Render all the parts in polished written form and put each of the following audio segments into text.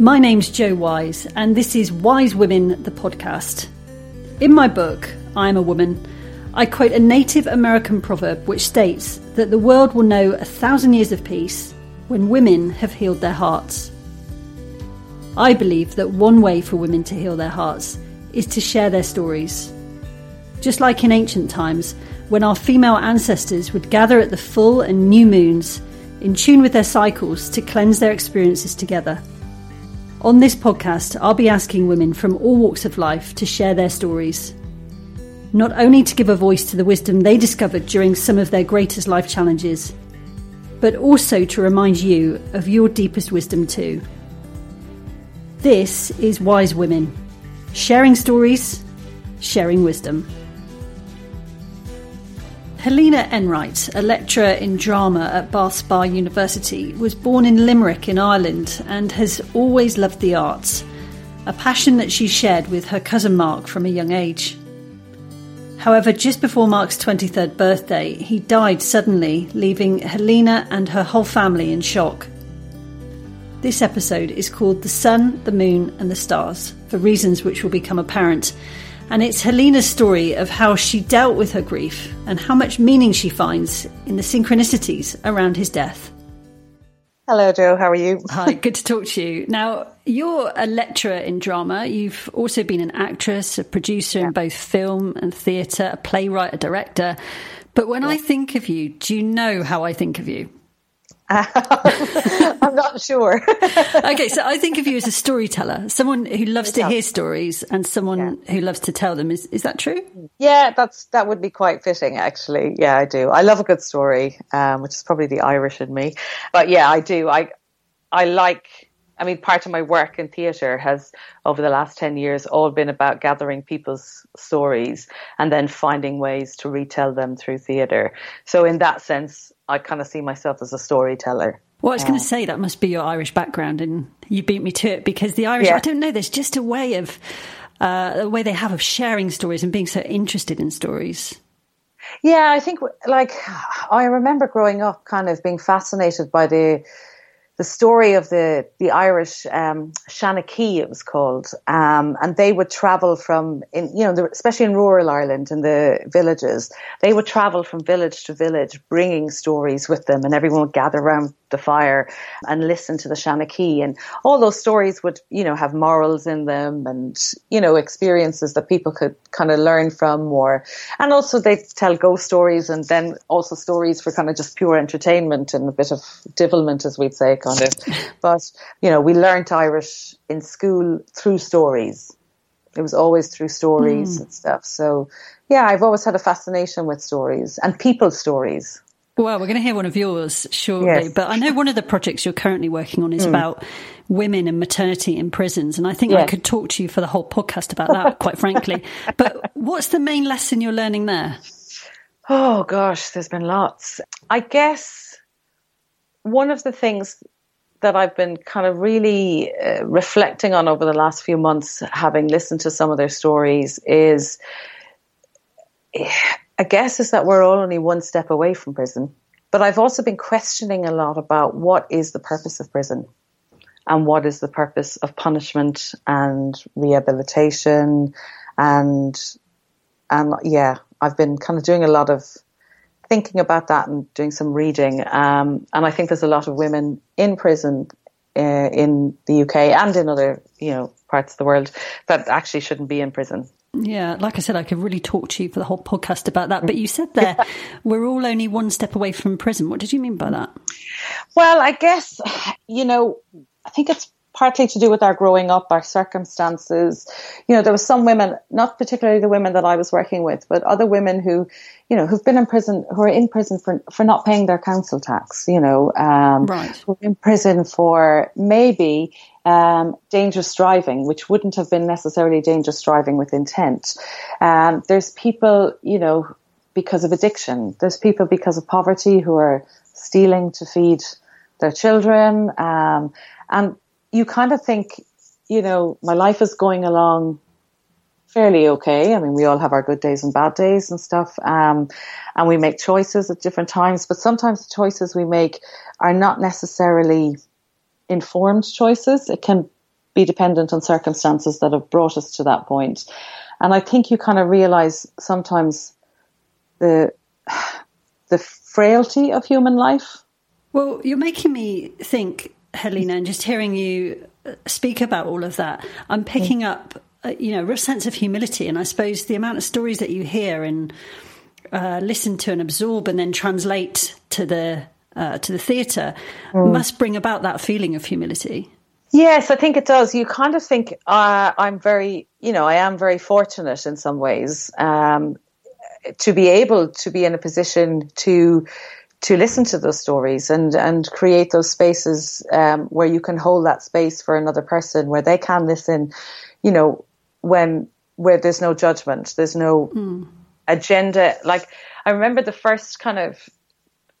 My name's Jo Wise, and this is Wise Women, the podcast. In my book, I'm a Woman, I quote a Native American proverb which states that the world will know 1,000 years of peace when women have healed their hearts. I believe that one way for women to heal their hearts is to share their stories. Just like in ancient times, when our female ancestors would gather at the full and new moons, in tune with their cycles, to cleanse their experiences together. On this podcast, I'll be asking women from all walks of life to share their stories, not only to give a voice to the wisdom they discovered during some of their greatest life challenges, but also to remind you of your deepest wisdom too. This is Wise Women, sharing stories, sharing wisdom. Helena Enright, a lecturer in drama at Bath Spa University, was born in Limerick in Ireland and has always loved the arts, a passion that she shared with her cousin Mark from a young age. However, just before Mark's 23rd birthday, he died suddenly, leaving Helena and her whole family in shock. This episode is called The Sun, the Moon and the Stars, for reasons which will become apparent. And it's Helena's story of how she dealt with her grief and how much meaning she finds in the synchronicities around his death. Hello, Jo. How are you? Hi, good to talk to you. Now, you're a lecturer in drama. You've also been an actress, a producer in both film and theatre, a playwright, a director. But when I think of you, do you know how I think of you? I'm not sure. Okay, so I think of you as a storyteller, someone who loves to hear stories and someone who loves to tell them. Is that true? Yeah, that would be quite fitting, actually. Yeah, I do. I love a good story, which is probably the Irish in me. But yeah, I do. I mean, part of my work in theatre has, over the last 10 years, all been about gathering people's stories and then finding ways to retell them through theatre. So in that sense, I kind of see myself as a storyteller. Well, I was going to say that must be your Irish background, and you beat me to it, because the Irish, I don't know, there's just a way they have of sharing stories and being so interested in stories. Yeah, I think, like, I remember growing up kind of being fascinated by the story of the Irish Shanachie, it was called. And they would travel especially in rural Ireland, in the villages, they would travel from village to village, bringing stories with them, and everyone would gather around the fire and listen to the Shanachie. And all those stories would, have morals in them and, experiences that people could kind of learn from more. And also they'd tell ghost stories, and then also stories for kind of just pure entertainment and a bit of divilment, as we'd say, kind of. But, we learnt Irish in school through stories. It was always through stories and stuff. So, yeah, I've always had a fascination with stories and people's stories. Well, we're going to hear one of yours shortly, but I know one of the projects you're currently working on is about women and maternity in prisons, and I think I could talk to you for the whole podcast about that, quite frankly. But what's the main lesson you're learning there? Oh, gosh, there's been lots. I guess one of the things that I've been kind of really reflecting on over the last few months, having listened to some of their stories, is... I guess is that we're all only one step away from prison. But I've also been questioning a lot about what is the purpose of prison and what is the purpose of punishment and rehabilitation. And I've been kind of doing a lot of thinking about that and doing some reading. And I think there's a lot of women in prison in the UK and in other, parts of the world that actually shouldn't be in prison. Yeah, like I said, I could really talk to you for the whole podcast about that. But you said there, we're all only one step away from prison. What did you mean by that? Well, I guess, I think it's partly to do with our growing up, our circumstances. There were some women, not particularly the women that I was working with, but other women who, who've been in prison, who are in prison for not paying their council tax, who are in prison for maybe... dangerous driving, which wouldn't have been necessarily dangerous driving with intent. There's people, because of addiction. There's people because of poverty who are stealing to feed their children. And you kind of think, my life is going along fairly okay. I mean, we all have our good days and bad days and stuff. And we make choices at different times, but sometimes the choices we make are not necessarily informed choices. It can be dependent on circumstances that have brought us to that point. And I think you kind of realize sometimes the frailty of human life. Well, you're making me think, Helena, and just hearing you speak about all of that, I'm picking up, a real sense of humility. And I suppose the amount of stories that you hear and listen to and absorb and then translate to the theatre must bring about that feeling of humility. Yes, I think it does. You kind of think, I am very fortunate in some ways to be able to be in a position to listen to those stories and create those spaces where you can hold that space for another person, where they can listen, where there's no judgment, there's no agenda. Like, I remember the first kind of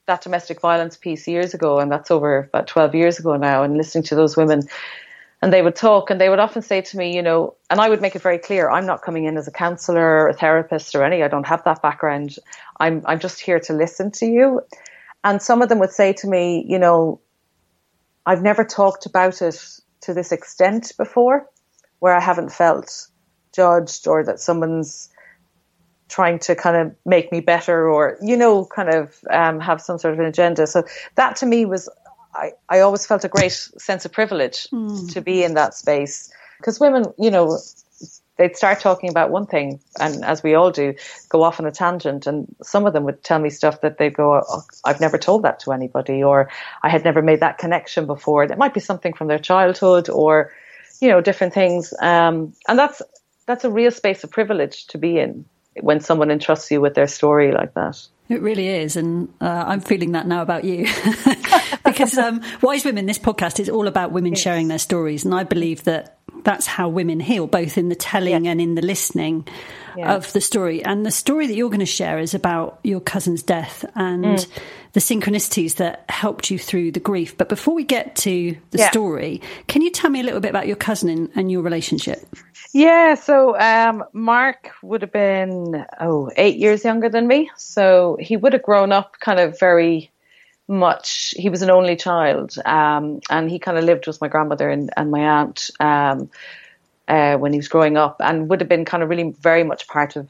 that domestic violence piece years ago, and that's over about 12 years ago now, and listening to those women, and they would talk, and they would often say to me, and I would make it very clear, I'm not coming in as a counsellor or a therapist or I don't have that background. I'm just here to listen to you. And some of them would say to me, I've never talked about it to this extent before, where I haven't felt judged or that someone's trying to kind of make me better or, have some sort of an agenda. So that to me was, I always felt a great sense of privilege to be in that space. Because women, they'd start talking about one thing, and as we all do, go off on a tangent. And some of them would tell me stuff that they'd go, oh, I've never told that to anybody, or I had never made that connection before. It might be something from their childhood or, different things. And that's a real space of privilege to be in when someone entrusts you with their story like that. It really is. And I'm feeling that now about you. Because Wise Women, this podcast is all about women sharing their stories. And I believe that that's how women heal, both in the telling and in the listening of the story. And the story that you're going to share is about your cousin's death and the synchronicities that helped you through the grief. But before we get to the story, can you tell me a little bit about your cousin and your relationship? Yeah, so Mark would have been 8 years younger than me. So he would have grown up kind of very much. He was an only child, and he kind of lived with my grandmother and my aunt when he was growing up, and would have been kind of really very much part of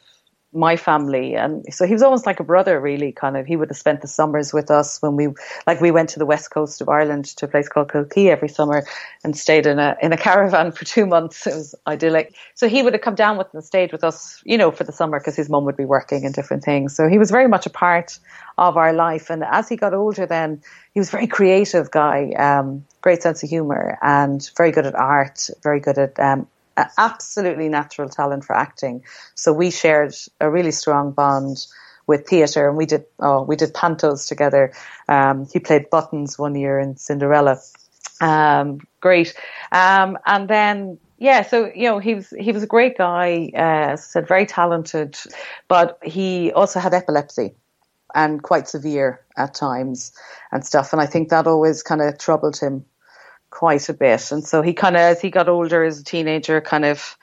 my family. And so he was almost like a brother, really, kind of. He would have spent the summers with us when we went to the west coast of Ireland to a place called Kilkee every summer and stayed in a caravan for 2 months. It was idyllic. So he would have come down with and stayed with us, for the summer, because his mum would be working and different things. So he was very much a part of our life. And as he got older then, he was a very creative guy, great sense of humour and very good at art, very good at absolutely natural talent for acting. So we shared a really strong bond with theatre, and we did pantos together. He played Buttons one year in Cinderella. Great. And then he was a great guy, said very talented, but he also had epilepsy, and quite severe at times and stuff, and I think that always kind of troubled him quite a bit. And so he kind of, as he got older as a teenager, kind of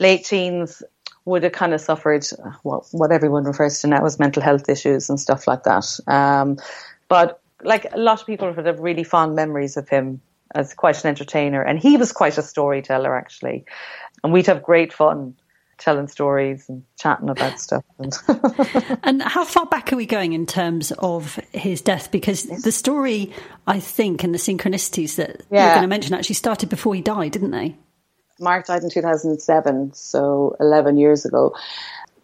late teens, would have kind of suffered what everyone refers to now as mental health issues and stuff like that. But like a lot of people would have really fond memories of him as quite an entertainer, and he was quite a storyteller actually, and we'd have great fun telling stories and chatting about stuff. And how far back are we going in terms of his death? Because the story, I think, and the synchronicities that you're going to mention actually started before he died, didn't they? Mark died in 2007, so 11 years ago.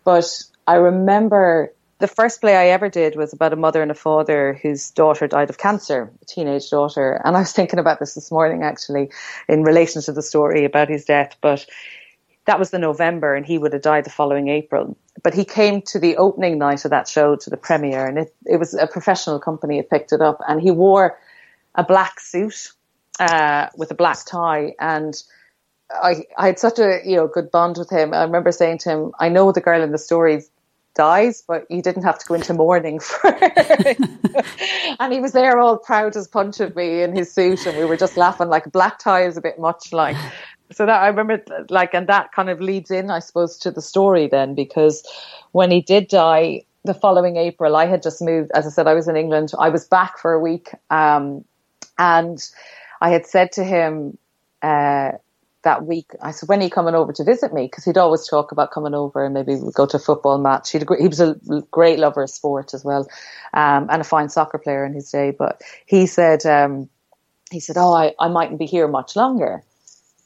But I remember the first play I ever did was about a mother and a father whose daughter died of cancer, a teenage daughter. And I was thinking about this morning, actually, in relation to the story about his death. But that was the November, and he would have died the following April. But he came to the opening night of that show, to the premiere, and it was a professional company had picked it up, and he wore a black suit with a black tie. And I had such a good bond with him. I remember saying to him, I know the girl in the story dies, but you didn't have to go into mourning for it. And he was there all proud as punch of me in his suit, and we were just laughing. Like, black tie is a bit much, like. So that I remember, like, and that kind of leads in, I suppose, to the story then, because when he did die the following April, I had just moved, as I said, I was in England. I was back for a week, and I had said to him that week, I said, when are you coming over to visit me? Because he'd always talk about coming over and maybe we'd go to a football match. He was a great lover of sport as well, and a fine soccer player in his day. But he said, oh, I mightn't be here much longer.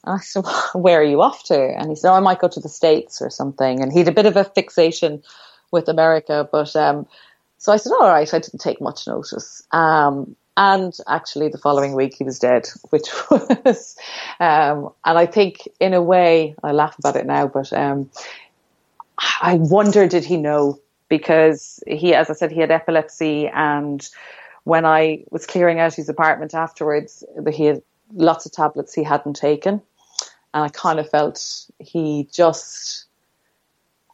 And I said, well, where are you off to? And he said, oh, I might go to the States or something. And he'd a bit of a fixation with America. But so I said, all right, I didn't take much notice. And actually the following week he was dead, which was, and I think in a way, I laugh about it now, but I wonder, did he know? Because he, as I said, he had epilepsy, and when I was clearing out his apartment afterwards, he had lots of tablets he hadn't taken. And I kind of felt he just,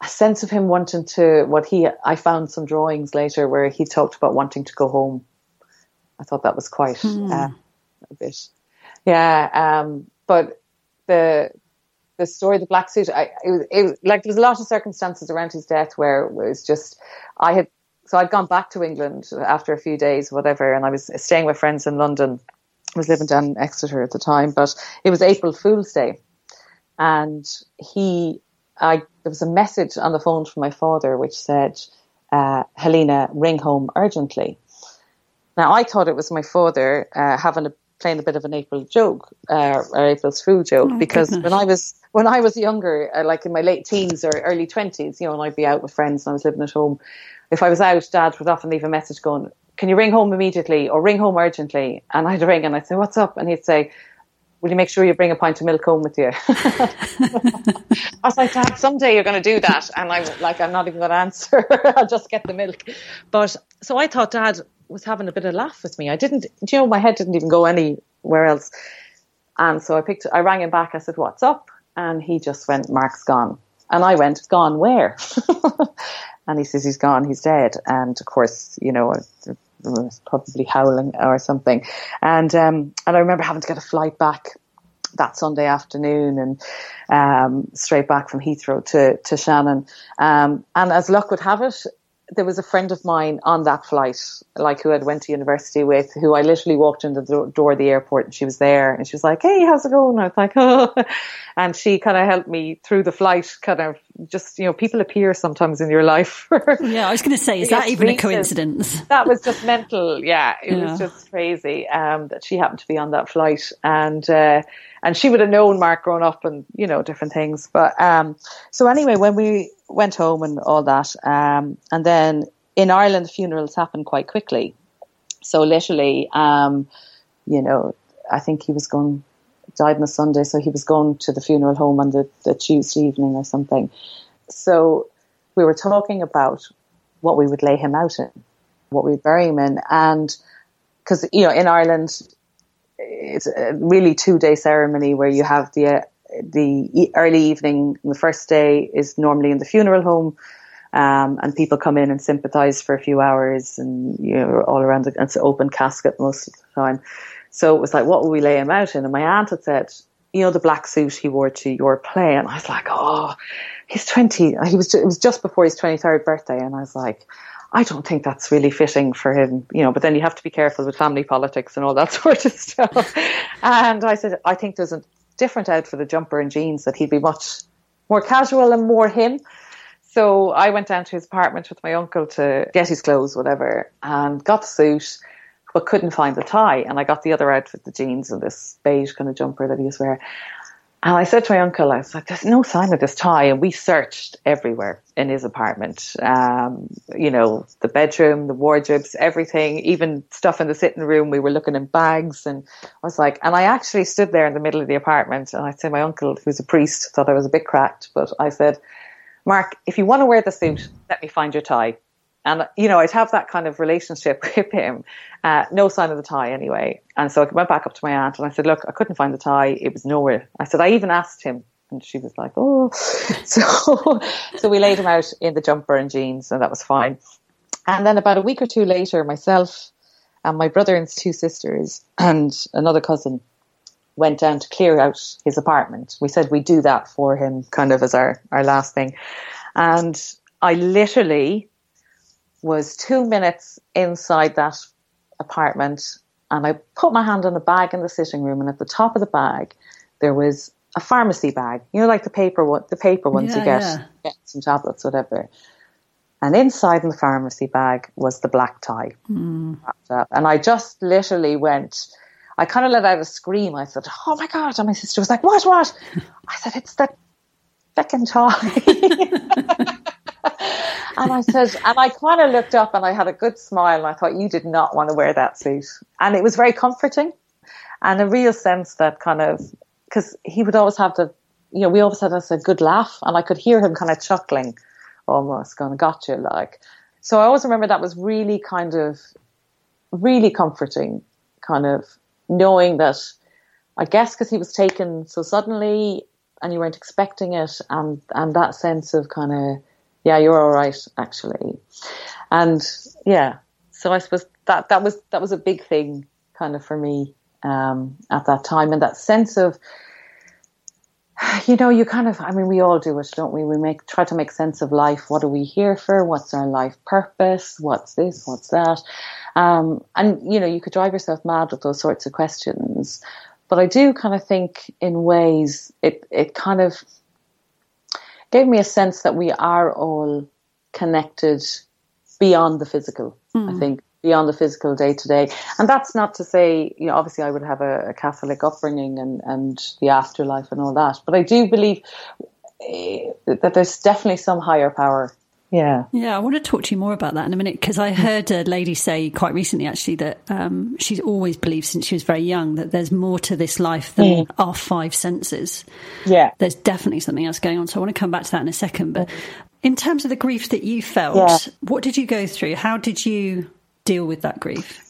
a sense of him wanting to, I found some drawings later where he talked about wanting to go home. I thought that was quite a bit. Yeah. But the story, the black suit, there was a lot of circumstances around his death where it was just, I'd gone back to England after a few days, whatever, and I was staying with friends in London. I was living down in Exeter at the time, but it was April Fool's Day. And there was a message on the phone from my father, which said, Helena, ring home urgently. Now, I thought it was my father playing a bit of an April joke, or April's Fool joke, because goodness. when I was younger, like in my late teens or early 20s, you know, and I'd be out with friends and I was living at home. If I was out, Dad would often leave a message going, can you ring home immediately or ring home urgently? And I'd ring and I'd say, what's up? And he'd say, will you make sure you bring a pint of milk home with you? I was like, Dad, someday you're going to do that. And I'm not even going to answer. I'll just get the milk. But so I thought Dad was having a bit of a laugh with me. I didn't, my head didn't even go anywhere else. And so I rang him back. I said, what's up? And he just went, Mark's gone. And I went, gone where? And he says, he's gone, he's dead. And of course, probably howling or something. And I remember having to get a flight back that Sunday afternoon and straight back from Heathrow to Shannon. And as luck would have it, there was a friend of mine on that flight, like who I'd went to university with, who I literally walked in the door of the airport and she was there and she was like, hey, how's it going? I was like, oh, and she kind of helped me through the flight, kind of just, people appear sometimes in your life. Yeah, I was going to say, is that even a coincidence? That was just mental. Yeah, it was just crazy that she happened to be on that flight. And she would have known Mark growing up and, different things. But so anyway, when we went home and all that, and then in Ireland, the funerals happened quite quickly. So literally, I think he was gone, died on a Sunday. So he was gone to the funeral home on the Tuesday evening or something. So we were talking about what we would lay him out in, what we'd bury him in. And because, in Ireland, it's a really 2-day ceremony where you have the early evening. The first day is normally in the funeral home, and people come in and sympathise for a few hours, and all around it's an open casket most of the time. So it was like, what will we lay him out in? And my aunt had said, the black suit he wore to your play, and I was like, oh, he's 20. It was just before his 23rd birthday, and I was like, I don't think that's really fitting for him, but then you have to be careful with family politics and all that sort of stuff. And I said, I think there's a different outfit for the jumper and jeans, that he'd be much more casual and more him. So I went down to his apartment with my uncle to get his clothes, whatever, and got the suit, but couldn't find the tie. And I got the other outfit, the jeans and this beige kind of jumper that he was wearing. And I said to my uncle, I was like, there's no sign of this tie. And we searched everywhere in his apartment, the bedroom, the wardrobes, everything, even stuff in the sitting room. We were looking in bags. And I was like, and I actually stood there in the middle of the apartment. And I said, my uncle, who's a priest, thought I was a bit cracked. But I said, Mark, if you want to wear the suit, let me find your tie. And, I'd have that kind of relationship with him. No sign of the tie anyway. And so I went back up to my aunt and I said, look, I couldn't find the tie. It was nowhere. I said, I even asked him. And she was like, oh. So we laid him out in the jumper and jeans, and that was fine. And then about a week or two later, myself and my brother and his 2 sisters and another cousin went down to clear out his apartment. We said we'd do that for him kind of as our last thing. And I literally was 2 minutes inside that apartment, and I put my hand on a bag in the sitting room, and at the top of the bag there was a pharmacy bag, you know, like the paper ones you get some tablets, whatever. And inside in the pharmacy bag was the black tie. Wrapped up. And I just literally went, I kind of let out a scream. I said, oh my God. And my sister was like, what? I said, it's that feckin' tie. And I said, and I kind of looked up and I had a good smile. And I thought, you did not want to wear that suit. And it was very comforting and a real sense that kind of, because he would always have the, you know, we always had us a good laugh. And I could hear him kind of chuckling. Almost going, gotcha, like. So I always remember that was really kind of, really comforting, kind of knowing that, I guess because he was taken so suddenly and you weren't expecting it, and that sense of kind of, yeah, you're all right, actually. And, yeah, so I suppose that was a big thing kind of for me at that time, and that sense of, you know, you kind of, I mean, we all do it, don't we? We try to make sense of life. What are we here for? What's our life purpose? What's this? What's that? And, you know, you could drive yourself mad with those sorts of questions. But I do kind of think in ways it kind of gave me a sense that we are all connected beyond the physical, I think. Beyond the physical day to day. And that's not to say, you know, obviously I would have a Catholic upbringing and the afterlife and all that. But I do believe that there's definitely some higher power. Yeah. Yeah, I want to talk to you more about that in a minute, because I heard a lady say quite recently, actually, that she's always believed since she was very young that there's more to this life than our five senses. Yeah. There's definitely something else going on. So I want to come back to that in a second. But in terms of the grief that you felt, what did you go through? How did you deal with that grief?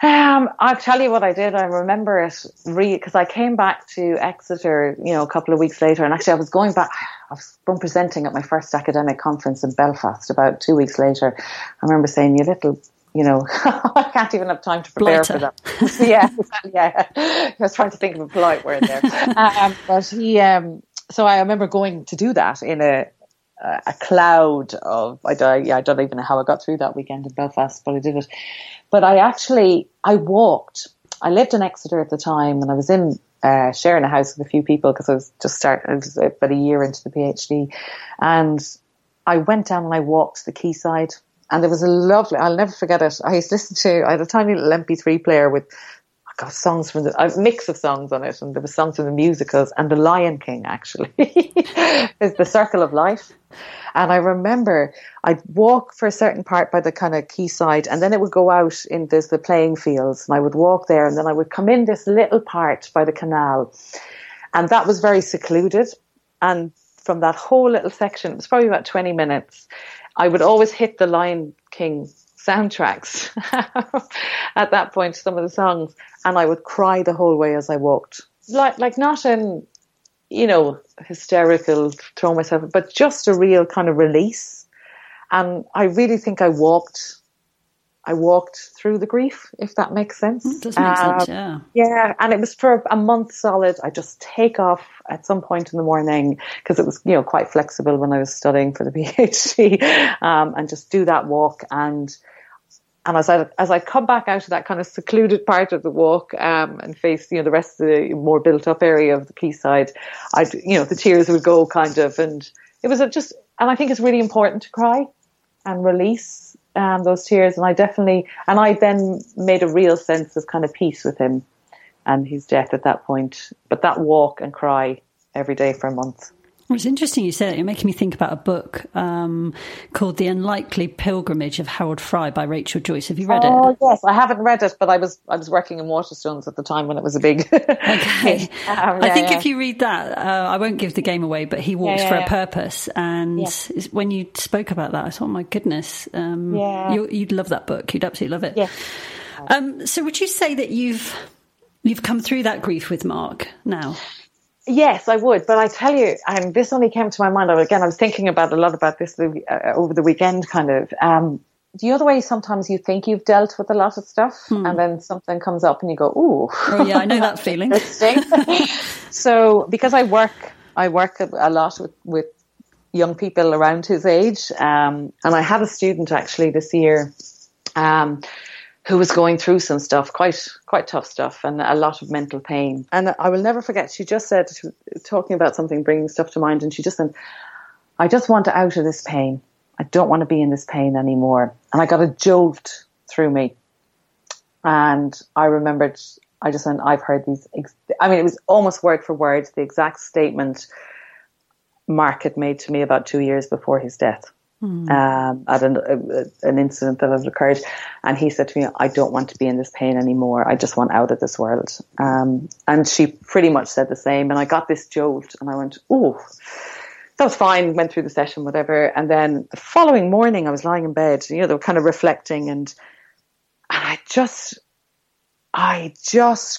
I'll tell you what I did. I remember it because I came back to Exeter, you know, a couple of weeks later, and actually I was going back, I was presenting at my first academic conference in Belfast about 2 weeks later. I remember saying, you little, you know, I can't even have time to prepare blighter. For that. yeah. I was trying to think of a polite word there. But he, so I remember going to do that in a cloud of, I don't even know how I got through that weekend in Belfast, but I did it. But I walked. I lived in Exeter at the time, and I was in sharing a house with a few people because I was just starting, I was about a year into the PhD, and I went down and I walked the quayside, and there was a lovely, I'll never forget it. I had a tiny little MP3 player with songs from a mix of songs on it, and there were songs from the musicals and The Lion King, actually, is The Circle of Life. And I remember I'd walk for a certain part by the kind of quayside, and then it would go out in the playing fields, and I would walk there, and then I would come in this little part by the canal, and that was very secluded. And from that whole little section, it was probably about 20 minutes, I would always hit The Lion King soundtracks at that point, some of the songs, and I would cry the whole way as I walked, like not in, you know, hysterical throw myself, but just a real kind of release. And I really think I walked through the grief, if that makes sense. It does make sense, yeah. And it was for a month solid. I just take off at some point in the morning, because it was, you know, quite flexible when I was studying for the PhD, and just do that walk. And as I come back out of that kind of secluded part of the walk, and face, you know, the rest of the more built up area of the quayside, you know, the tears would go kind of, and it was just, and I think it's really important to cry and release those tears. And I then made a real sense of kind of peace with him and his death at that point. But that walk and cry every day for a month. Well, it's interesting you said it. You're making me think about a book called The Unlikely Pilgrimage of Harold Fry by Rachel Joyce. Have you read it? Oh, yes. I haven't read it, but I was working in Waterstones at the time when it was a big... Okay. I think if you read that, I won't give the game away, but he walks for a purpose. And when you spoke about that, I thought, oh, my goodness, you'd love that book. You'd absolutely love it. Yeah. So would you say that you've come through that grief with Mark now? Yes, I would. But I tell you, and this only came to my mind, again, I was thinking a lot about this over the weekend, kind of. The other way, sometimes you think you've dealt with a lot of stuff and then something comes up and you go, ooh. Oh, yeah, I know that feeling. So because I work a lot with young people around his age, and I had a student actually this year who was going through some stuff, quite tough stuff, and a lot of mental pain. And I will never forget, she just said, she was talking about something, bringing stuff to mind, and she just said, I just want out of this pain. I don't want to be in this pain anymore. And I got a jolt through me. And I remembered, I just went, I've heard these, it was almost word for word, the exact statement Mark had made to me about 2 years before his death. At an incident that had occurred, and he said to me, I don't want to be in this pain anymore, I just want out of this world. And she pretty much said the same, and I got this jolt, and I went, oh, that was fine, went through the session, whatever. And then the following morning I was lying in bed, they were kind of reflecting, and I just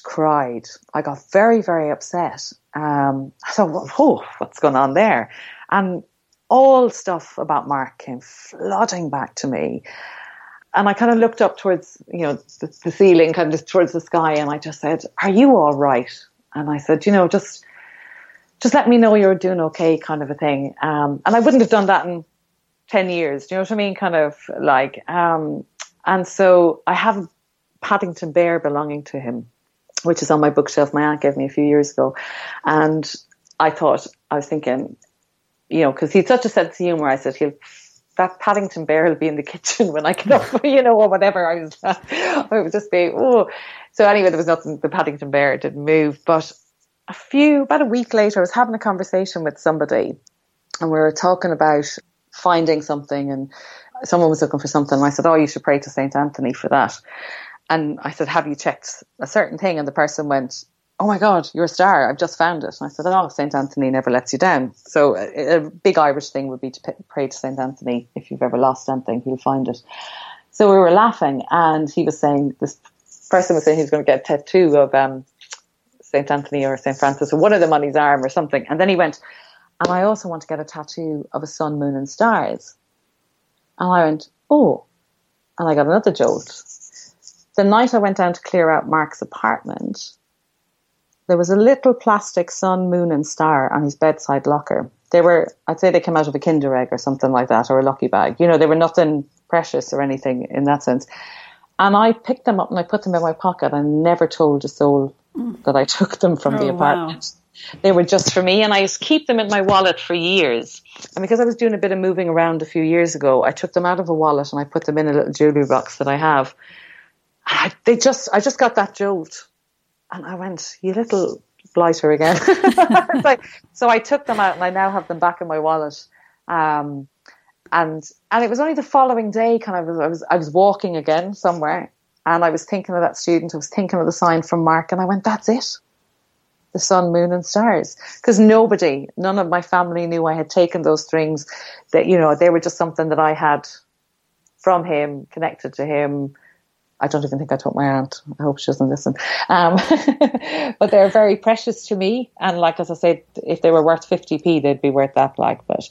cried. I got very, very upset. I thought, oh, what's going on there? And all stuff about Mark came flooding back to me. And I kind of looked up towards, the ceiling, kind of towards the sky. And I just said, are you all right? And I said, just let me know you're doing okay, kind of a thing. And I wouldn't have done that in 10 years. Do you know what I mean? Kind of like, and so I have a Paddington Bear belonging to him, which is on my bookshelf. My aunt gave me a few years ago. And I was thinking, because he's such a sense of humor, I said, that Paddington Bear will be in the kitchen when I get up, or whatever. I would just be, oh. So anyway, there was nothing, the Paddington Bear didn't move. But about a week later, I was having a conversation with somebody, and we were talking about finding something, and someone was looking for something. And I said, oh, you should pray to Saint Anthony for that. And I said, have you checked a certain thing? And the person went, oh my God, you're a star, I've just found it. And I said, oh, St. Anthony never lets you down. So a big Irish thing would be to pray to St. Anthony. If you've ever lost something, he'll find it. So we were laughing, and this person was saying he was going to get a tattoo of St. Anthony or St. Francis, or one of them on his arm or something. And then he went, and I also want to get a tattoo of a sun, moon and stars. And I went, oh, and I got another jolt. The night I went down to clear out Mark's apartment, there was a little plastic sun, moon and star on his bedside locker. They were, I'd say they came out of a Kinder egg or something like that, or a lucky bag. They were nothing precious or anything in that sense. And I picked them up and I put them in my pocket, and never told a soul that I took them from the apartment. Wow. They were just for me, and I used to keep them in my wallet for years. And because I was doing a bit of moving around a few years ago, I took them out of a wallet and I put them in a little jewellery box that I have. I just got that jolt. And I went, you little blighter again. So I took them out, and I now have them back in my wallet. And it was only the following day, kind of, I was walking again somewhere, and I was thinking of that student. I was thinking of the sign from Mark, and I went, that's it. The sun, moon and stars. Because none of my family knew I had taken those things. That, they were just something that I had from him, connected to him. I don't even think I told my aunt. I hope she doesn't listen. But they're very precious to me. And like, as I said, if they were worth 50p, they'd be worth that, like. But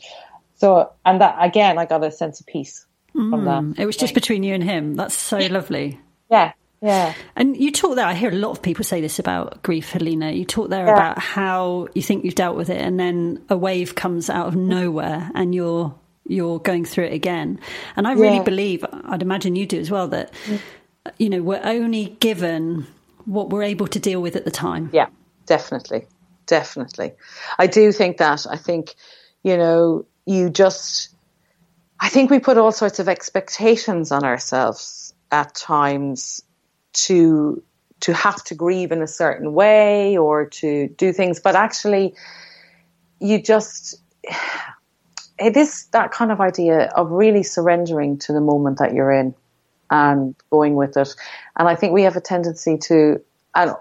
so, and that, again, I got a sense of peace from that. It was just between you and him. That's so lovely. Yeah. Yeah. And you talk there, I hear a lot of people say this about grief, Helena. You talk there about how you think you've dealt with it, and then a wave comes out of nowhere and you're going through it again. And I really believe, I'd imagine you do as well, that we're only given what we're able to deal with at the time. Yeah, definitely. Definitely. I do think that. I think, I think we put all sorts of expectations on ourselves at times to have to grieve in a certain way or to do things. But actually, it is that kind of idea of really surrendering to the moment that you're in and going with it. And I think we have a tendency to, and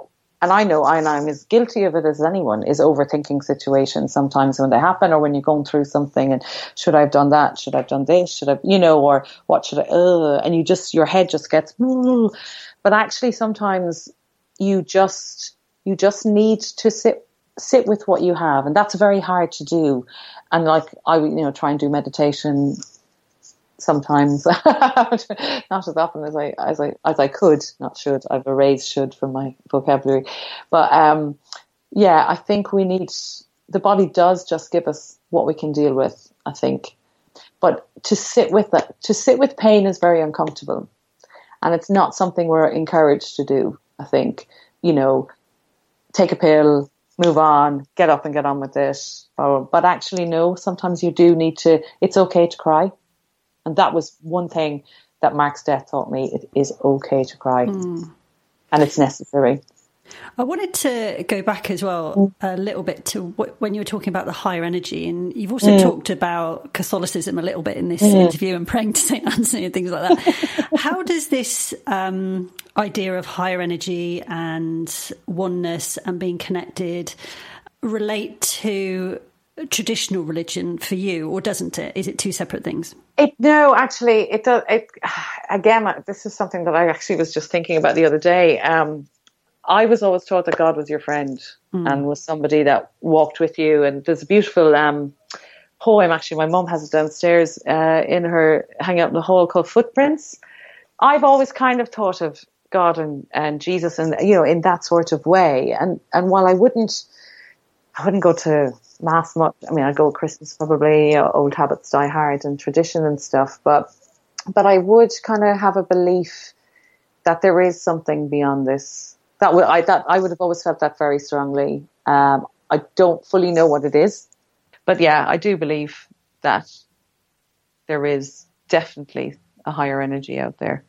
I know I'm as guilty of it as anyone, is overthinking situations sometimes when they happen, or when you're going through something, and should I have done that? Should I have done this? Should I, or what should I, and your head just gets, but actually sometimes you just need to sit with what you have. And that's very hard to do. And like, I, try and do meditation sometimes, not as often as I could, not should. I've erased should from my vocabulary, but I think we need, the body does just give us what we can deal with, I think. But to sit with pain is very uncomfortable, And it's not something we're encouraged to do, I think. You know, take a pill, move on, get up and get on with it. But actually, no, sometimes you do need to, it's okay to cry. And that was one thing that Mark's death taught me, it is okay to cry. Mm. And it's necessary. I wanted to go back as well a little bit to when you were talking about the higher energy, and you've also talked about Catholicism a little bit in this interview and praying to Saint Anthony and things like that. How does this idea of higher energy and oneness and being connected relate to traditional religion for you, or doesn't it? Is it two separate things? No, actually, it does. Again, this is something that I actually was just thinking about the other day. I was always taught that God was your friend and was somebody that walked with you. And there's a beautiful poem, actually, my mum has it downstairs in her hanging out in the hall, called Footprints. I've always kind of thought of God and Jesus and, you know, in that sort of way. And while I wouldn't go to Mass much, I mean, I'd go at Christmas probably, old habits die hard and tradition and stuff, but I would kind of have a belief that there is something beyond this. I would have always felt that very strongly. I don't fully know what it is, but yeah, I do believe that there is definitely a higher energy out there.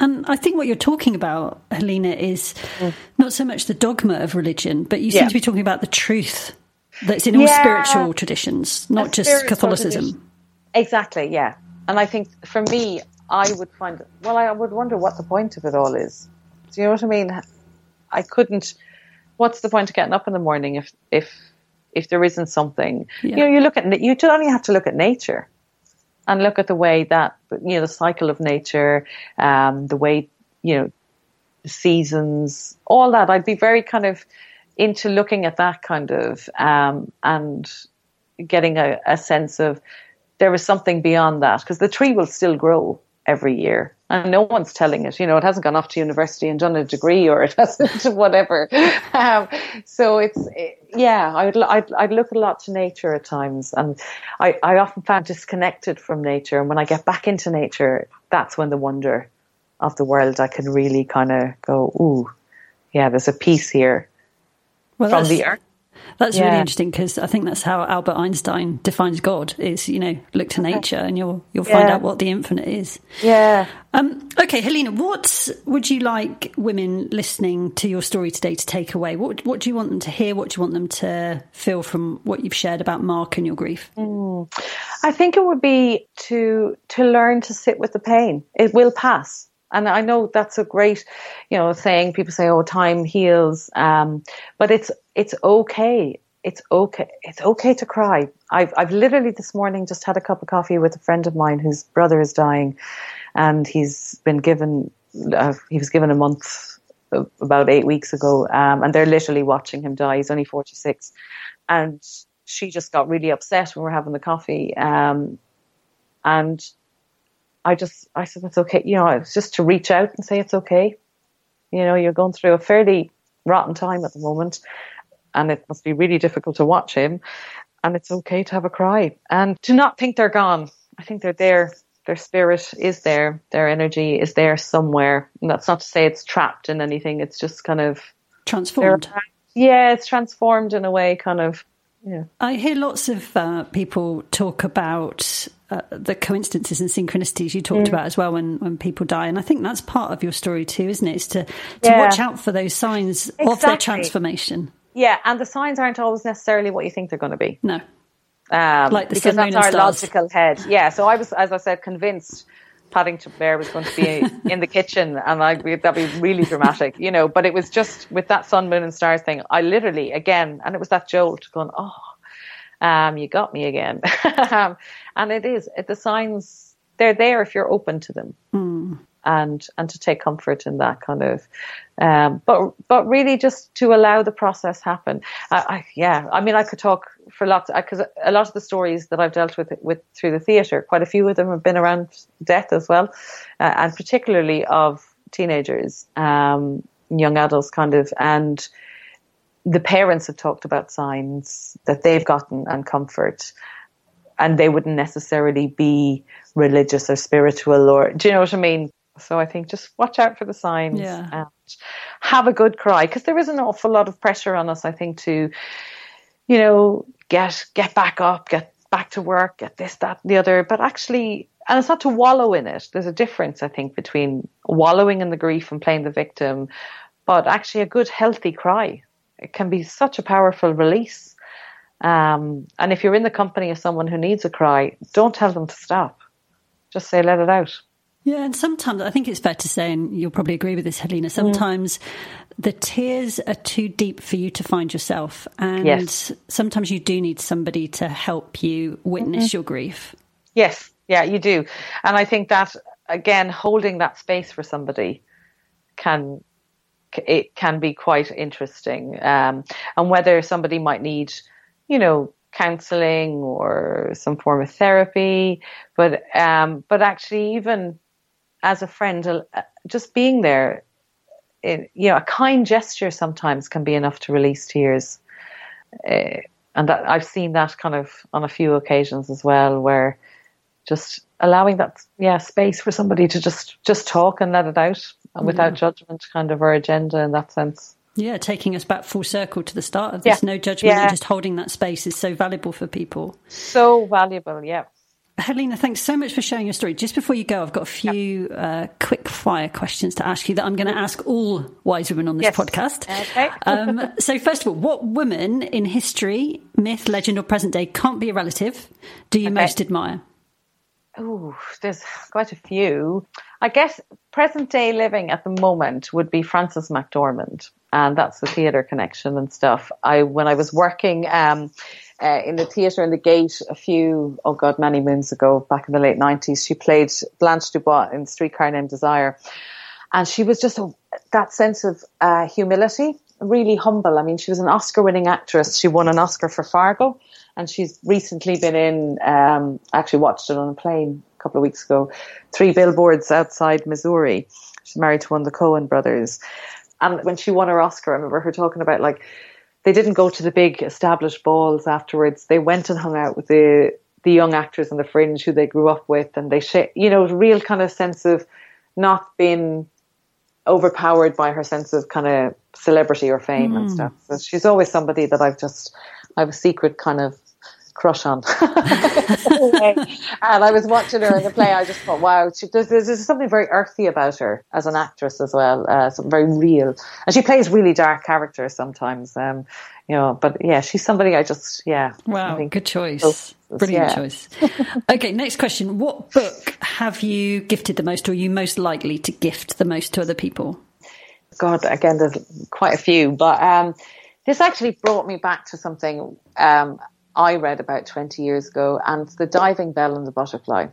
And I think what you're talking about, Helena, is not so much the dogma of religion, but you seem to be talking about the truth that's in all spiritual traditions, not just Catholicism. Tradition. Exactly, yeah. And I think for me, I would wonder what the point of it all is. Do you know what I mean? I couldn't. What's the point of getting up in the morning if there isn't something? Yeah. You know, you only have to look at nature, and look at the way that, you know, the cycle of nature, the way, you know, the seasons, all that. I'd be very kind of into looking at that kind of and getting a sense of there is something beyond that, because the tree will still grow every year. And no one's telling it, you know, it hasn't gone off to university and done a degree, or it hasn't whatever. So I'd look a lot to nature at times, and I often found disconnected from nature. And when I get back into nature, that's when the wonder of the world, I can really kind of go, ooh, yeah, there's a piece here from the earth. That's really interesting, because I think that's how Albert Einstein defines God is, you know, look to nature and you'll find out what the infinite is. Yeah. Okay, Helena, what would you like women listening to your story today to take away? What do you want them to hear? What do you want them to feel from what you've shared about Mark and your grief? I think it would be to learn to sit with the pain. It will pass. And I know that's a great, you know, saying. People say, "Oh, time heals," but it's okay. It's okay. It's okay to cry. I've literally this morning just had a cup of coffee with a friend of mine whose brother is dying, and he's been given. He was given a month about 8 weeks ago, and they're literally watching him die. He's only 46, and she just got really upset when we were having the coffee, and. I said, it's okay. You know, it's just to reach out and say, it's okay. You know, you're going through a fairly rotten time at the moment, and it must be really difficult to watch him. And it's okay to have a cry and to not think they're gone. I think they're there. Their spirit is there. Their energy is there somewhere. And that's not to say it's trapped in anything. It's just kind of transformed. Yeah, it's transformed in a way, kind of. Yeah. I hear lots of people talk about the coincidences and synchronicities you talked about as well when people die. And I think that's part of your story too, isn't it? Is to watch out for those signs of their transformation. Yeah, and the signs aren't always necessarily what you think they're going to be. No. Like the sun, moon and stars. Because that's our logical head. Yeah, so I was, as I said, convinced Paddington Bear was going to be in the kitchen, and that'd be really dramatic, you know. But it was just with that sun, moon and stars thing, I literally, again, and it was that jolt going, you got me again. And the signs, they're there if you're open to them and to take comfort in that kind of, but really just to allow the process happen. I could talk for lots, because a lot of the stories that I've dealt with through the theatre, quite a few of them have been around death as well, and particularly of teenagers, young adults kind of, and the parents have talked about signs that they've gotten and comfort, and they wouldn't necessarily be religious or spiritual, or do you know what I mean? So I think just watch out for the signs and have a good cry, because there is an awful lot of pressure on us, I think, to, you know, get back up, get back to work, get this, that, and the other. But actually, and it's not to wallow in it. There's a difference, I think, between wallowing in the grief and playing the victim, but actually a good, healthy cry. It can be such a powerful release. And if you're in the company of someone who needs a cry, don't tell them to stop. Just say, let it out. Yeah, and sometimes, I think it's fair to say, and you'll probably agree with this, Helena, sometimes the tears are too deep for you to find yourself. And sometimes you do need somebody to help you witness your grief. Yes, yeah, you do. And I think that, again, holding that space for somebody can be quite interesting. And whether somebody might need, you know, counselling or some form of therapy, but actually even as a friend, just being there, you know, a kind gesture sometimes can be enough to release tears. And that, I've seen that kind of on a few occasions as well, where just allowing that space for somebody to just talk and let it out without judgment, kind of, or agenda in that sense. Yeah, taking us back full circle to the start of this, no judgment, and just holding that space is so valuable for people. So valuable, yeah. Helena, thanks so much for sharing your story. Just before you go, I've got a few quick fire questions to ask you that I'm going to ask all wise women on this podcast. Okay. So first of all, what woman in history, myth, legend or present day can't be a relative do you most admire? Oh, there's quite a few. I guess present day living at the moment would be Frances McDormand. And that's the theatre connection and stuff. When I was working in the theatre in the Gate many moons ago, back in the late 90s, she played Blanche DuBois in Streetcar Named Desire. And she was just that sense of humility, really humble. I mean, she was an Oscar-winning actress. She won an Oscar for Fargo. And she's recently been in, actually watched it on a plane a couple of weeks ago, Three Billboards Outside Missouri. She's married to one of the Coen brothers. And when she won her Oscar, I remember her talking about, like, they didn't go to the big established balls afterwards. They went and hung out with the young actors in the Fringe who they grew up with. And they, you know, real kind of sense of not being overpowered by her sense of kind of celebrity or fame and stuff. So she's always somebody that I have a secret kind of crush on. And I was watching her in the play. I just thought, wow, there's something very earthy about her as an actress as well, something very real. And she plays really dark characters sometimes, you know, but yeah, she's somebody I just, wow, good choice. Brilliant choice. Okay, next question. What book have you gifted the most, or are you most likely to gift the most to other people? God, again, there's quite a few, but this actually brought me back to something I read about 20 years ago, and The Diving Bell and the Butterfly.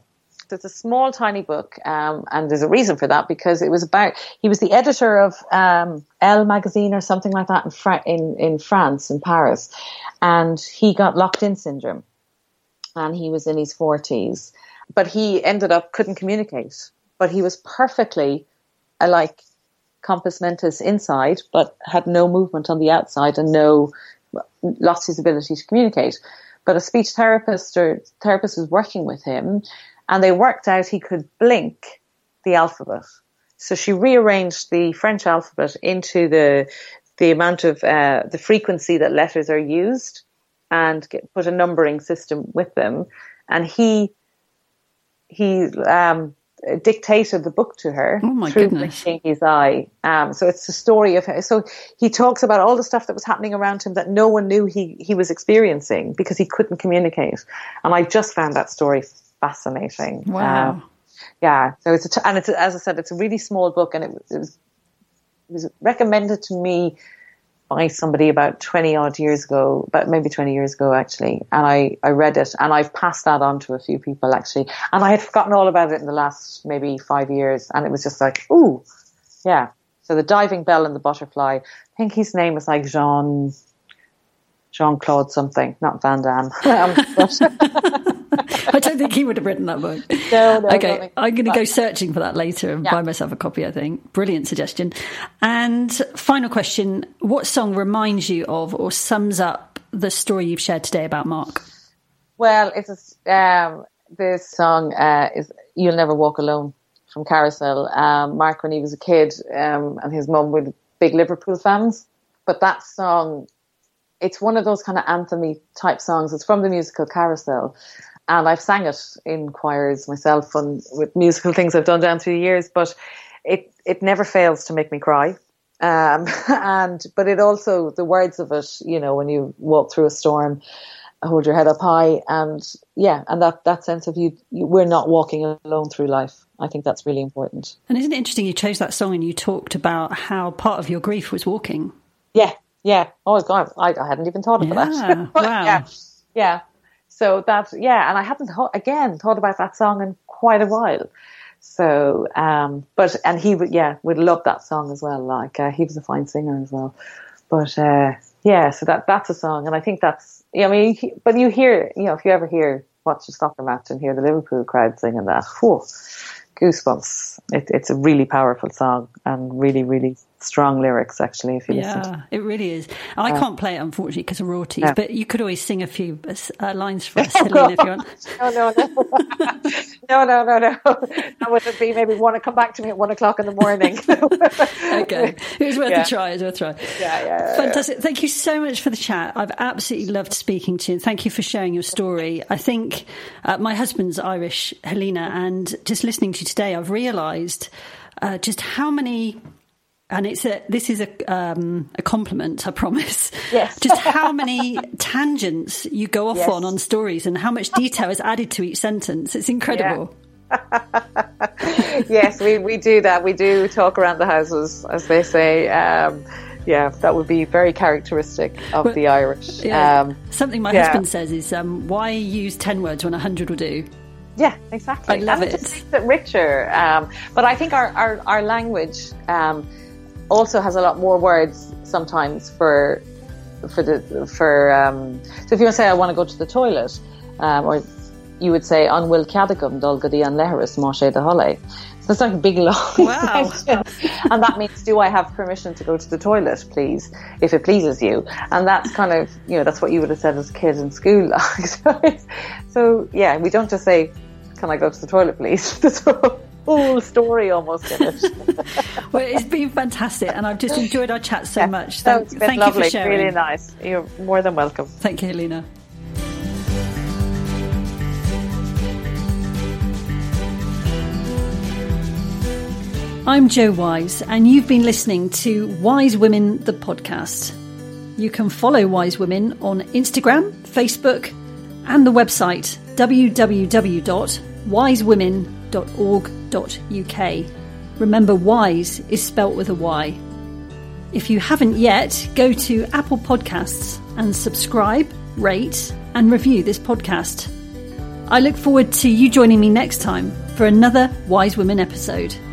It's a small, tiny book, and there's a reason for that, because it was about, he was the editor of Elle magazine or something like that in France, in Paris, and he got locked-in syndrome, and he was in his 40s, but he ended up couldn't communicate, but he was perfectly like compass mentis inside, but had no movement on the outside and lost his ability to communicate. But a speech therapist was working with him, and they worked out he could blink the alphabet. So she rearranged the French alphabet into the amount of the frequency that letters are used, and put a numbering system with them. And he dictated the book to her through blinking his eye. So it's the story of her. So he talks about all the stuff that was happening around him that no one knew he was experiencing because he couldn't communicate. And I just found that story fascinating. Wow. So it's and it's, as I said, it's a really small book, and it was recommended to me by somebody about 20 years ago actually, and I read it, and I've passed that on to a few people actually, and I had forgotten all about it in the last maybe 5 years, and it was just like, ooh, yeah. So The Diving Bell and the Butterfly, I think his name was like Jean-Claude something, not Van Damme. I don't think he would have written that book. No, okay, I'm going to go searching for that later and buy myself a copy, I think. Brilliant suggestion. And final question, what song reminds you of or sums up the story you've shared today about Mark? Well, this song is You'll Never Walk Alone from Carousel, Mark, when he was a kid, and his mum were big Liverpool fans. But that song, it's one of those kind of anthem-y type songs. It's from the musical Carousel. And I've sang it in choirs myself and with musical things I've done down through the years. But it never fails to make me cry. But it also, the words of it, you know, when you walk through a storm, hold your head up high, and that sense of we're not walking alone through life. I think that's really important. And isn't it interesting you chose that song and you talked about how part of your grief was walking? Yeah. Oh, God, I hadn't even thought about that. Wow. Yeah. So that's, and I hadn't, again, thought about that song in quite a while. So, and he would love that song as well. Like, he was a fine singer as well. But, so that's a song. And I think that's, but you hear, if you ever watch a soccer match and hear the Liverpool crowd singing that, whew, goosebumps. It's a really powerful song and really, really strong lyrics, actually, if you listen to it. Yeah, it really is. I can't play it, unfortunately, because of royalties, but you could always sing a few lines for us, Helene, if you want. No. No. That would be maybe want to come back to me at 1 o'clock in the morning. Okay. It was worth a try. Yeah. Fantastic. Thank you so much for the chat. I've absolutely loved speaking to you. Thank you for sharing your story. I think my husband's Irish, Helene, and just listening to you today, I've realised just how many... And this is a compliment, I promise. Yes. Just how many tangents you go off on stories and how much detail is added to each sentence. It's incredible. Yeah. Yes, we do that. We do talk around the houses, as they say. That would be very characteristic of the Irish. Yeah. Something my husband says is, why use 10 words when 100 will do? Yeah, exactly. I love it. It just makes it richer. But I think our language... also has a lot more words sometimes for so if you say I want to go to the toilet, or you would say an bhfuil ceadagam dul go dtí an leithreas má sé de tholadh. So it's like a big long sentence. And that means, do I have permission to go to the toilet, please, if it pleases you? And that's kind of, that's what you would have said as a kid in school. We don't just say, can I go to the toilet, please? Whole story almost in it. Well, it's been fantastic, and I've just enjoyed our chat so much. Thank lovely. You for sharing. Really nice. You're more than welcome. Thank you, Helena. I'm Jo Wise, and you've been listening to Wise Women, the podcast. You can follow Wise Women on Instagram, Facebook, and the website www.wisewomen.org.uk. Remember, Wise is spelt with a Y. If you haven't yet, go to Apple Podcasts and subscribe, rate, and review this podcast. I look forward to you joining me next time for another Wise Women episode.